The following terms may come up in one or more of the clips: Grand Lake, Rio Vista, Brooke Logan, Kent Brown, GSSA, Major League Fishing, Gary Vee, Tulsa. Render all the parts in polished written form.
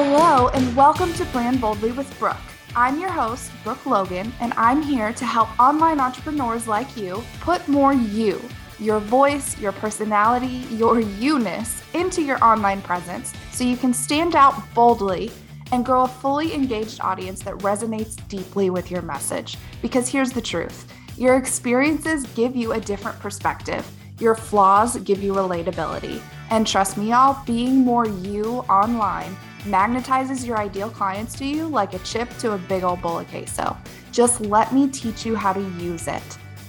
Hello and welcome to Brand Boldly with Brooke. I'm your host, Brooke Logan, and I'm here to help online entrepreneurs like you put more you, your voice, your personality, your you-ness into your online presence so you can stand out boldly and grow a fully engaged audience that resonates deeply with your message. Because here's the truth, your experiences give you a different perspective. Your flaws give you relatability. And trust me y'all, being more you online magnetizes your ideal clients to you like a chip to a big old bowl of queso. Just let me teach you how to use it.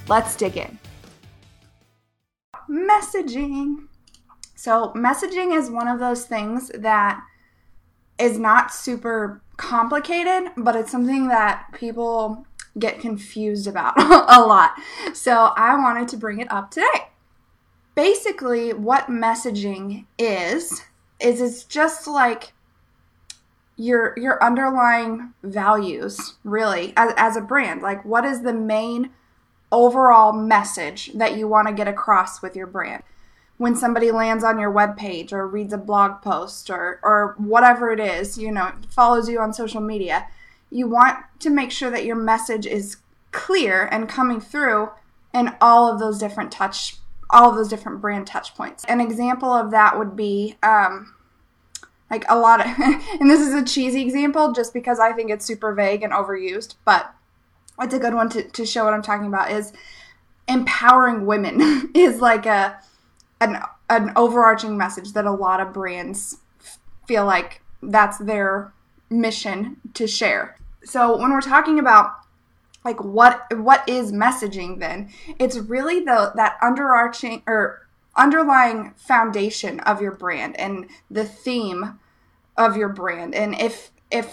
Let's dig in. Messaging. So messaging is one of those things that is not super complicated, but it's something that people get confused about a lot. So I wanted to bring it up today. Basically, what messaging is it's just like your underlying values, really, as a brand. Like, what is the main overall message that you want to get across with your brand? When somebody lands on your webpage or reads a blog post or whatever it is, you know, follows you on social media, you want to make sure that your message is clear and coming through in all of those different brand touch points. An example of that would be like a lot of, and this is a cheesy example just because I think it's super vague and overused, but it's a good one to show what I'm talking about, is empowering women is like an overarching message that a lot of brands feel like that's their mission to share. So when we're talking about like what is messaging, then it's really that underarching or underlying foundation of your brand and the theme of your brand. And if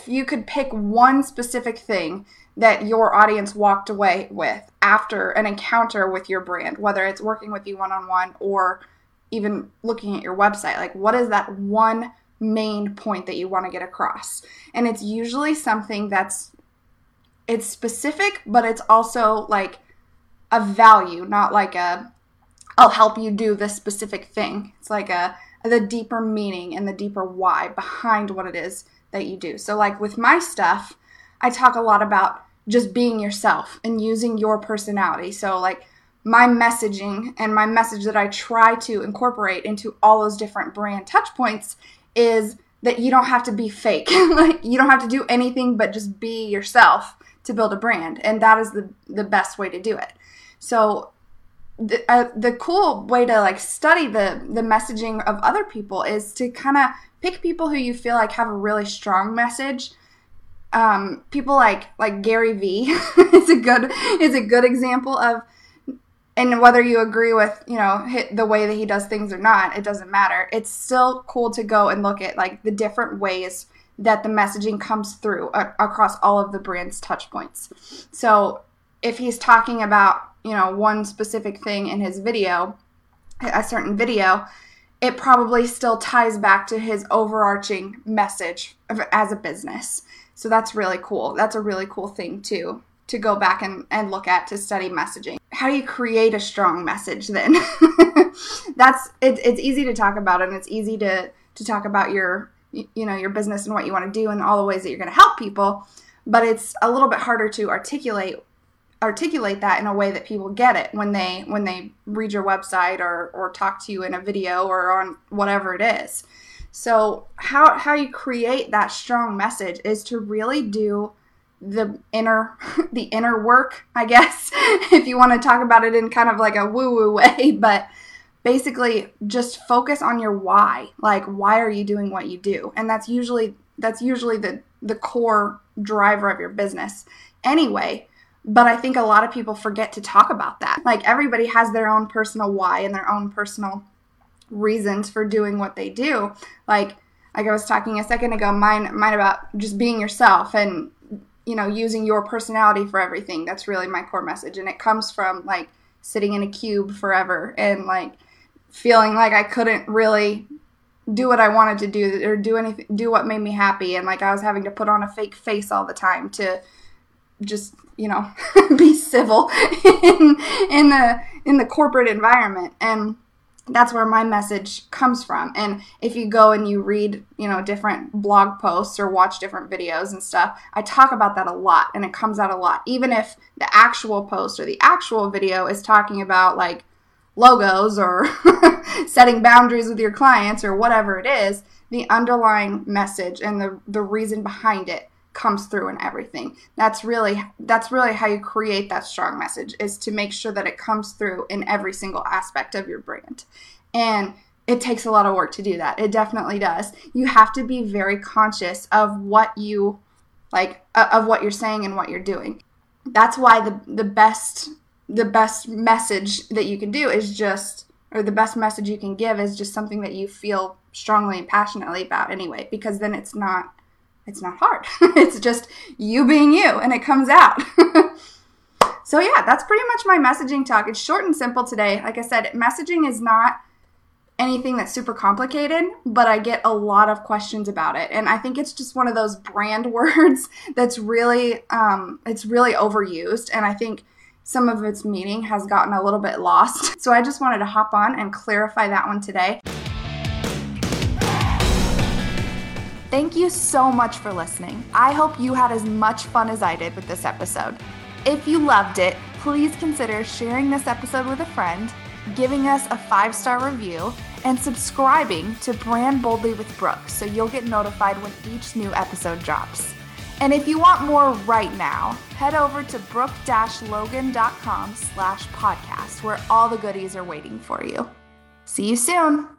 you could pick one specific thing that your audience walked away with after an encounter with your brand, whether it's working with you one-on-one or even looking at your website, like what is that one main point that you want to get across? And it's usually something it's specific, but it's also like a value, not like I'll help you do this specific thing. It's like the deeper meaning and the deeper why behind what it is that you do. So like with my stuff, I talk a lot about just being yourself and using your personality. So like my messaging and my message that I try to incorporate into all those different brand touch points is that you don't have to be fake. Like you don't have to do anything but just be yourself to build a brand, and that is the best way to do it. So the cool way to like study the messaging of other people is to kind of pick people who you feel like have a really strong message. People like Gary Vee is a good example of, and whether you agree with, you know, the way that he does things or not, it doesn't matter. It's still cool to go and look at like the different ways that the messaging comes through across all of the brand's touch points. So if he's talking about, you know, one specific thing in his video, a certain video, it probably still ties back to his overarching message as a business. So that's really cool. That's a really cool thing to go back and look at to study messaging. How do you create a strong message then? It's easy to talk about, and it's easy to talk about your business and what you want to do and all the ways that you're going to help people, but it's a little bit harder to articulate that in a way that people get it when they read your website or talk to you in a video or on whatever it is. So how you create that strong message is to really do the inner work, I guess, if you want to talk about it in kind of like a woo-woo way, but basically just focus on your why. Like, why are you doing what you do? And that's usually the core driver of your business anyway. But I think a lot of people forget to talk about that. Like, everybody has their own personal why and their own personal reasons for doing what they do. Like I was talking a second ago, mine about just being yourself and, you know, using your personality for everything. That's really my core message. And it comes from like sitting in a cube forever and like feeling like I couldn't really do what I wanted to do or do anything, do what made me happy. And like I was having to put on a fake face all the time to just, you know, be civil in the corporate environment. And that's where my message comes from. And if you go and you read, you know, different blog posts or watch different videos and stuff, I talk about that a lot, and it comes out a lot. Even if the actual post or the actual video is talking about like logos or setting boundaries with your clients or whatever it is, the underlying message and the reason behind it comes through in everything. That's really how you create that strong message, is to make sure that it comes through in every single aspect of your brand. And it takes a lot of work to do that. It definitely does. You have to be very conscious of what you like, of what you're saying and what you're doing. That's why the best message that you can do is just, or the best message you can give is just something that you feel strongly and passionately about anyway, because then it's not hard. It's just you being you, and it comes out. So yeah, that's pretty much my messaging talk. It's short and simple today. Like I said, messaging is not anything that's super complicated, but I get a lot of questions about it. And I think it's just one of those brand words that's really, it's really overused. And I think some of its meaning has gotten a little bit lost. So I just wanted to hop on and clarify that one today. Thank you so much for listening. I hope you had as much fun as I did with this episode. If you loved it, please consider sharing this episode with a friend, giving us a 5-star review, and subscribing to Brand Boldly with Brooke so you'll get notified when each new episode drops. And if you want more right now, head over to brooke-logan.com/podcast, where all the goodies are waiting for you. See you soon.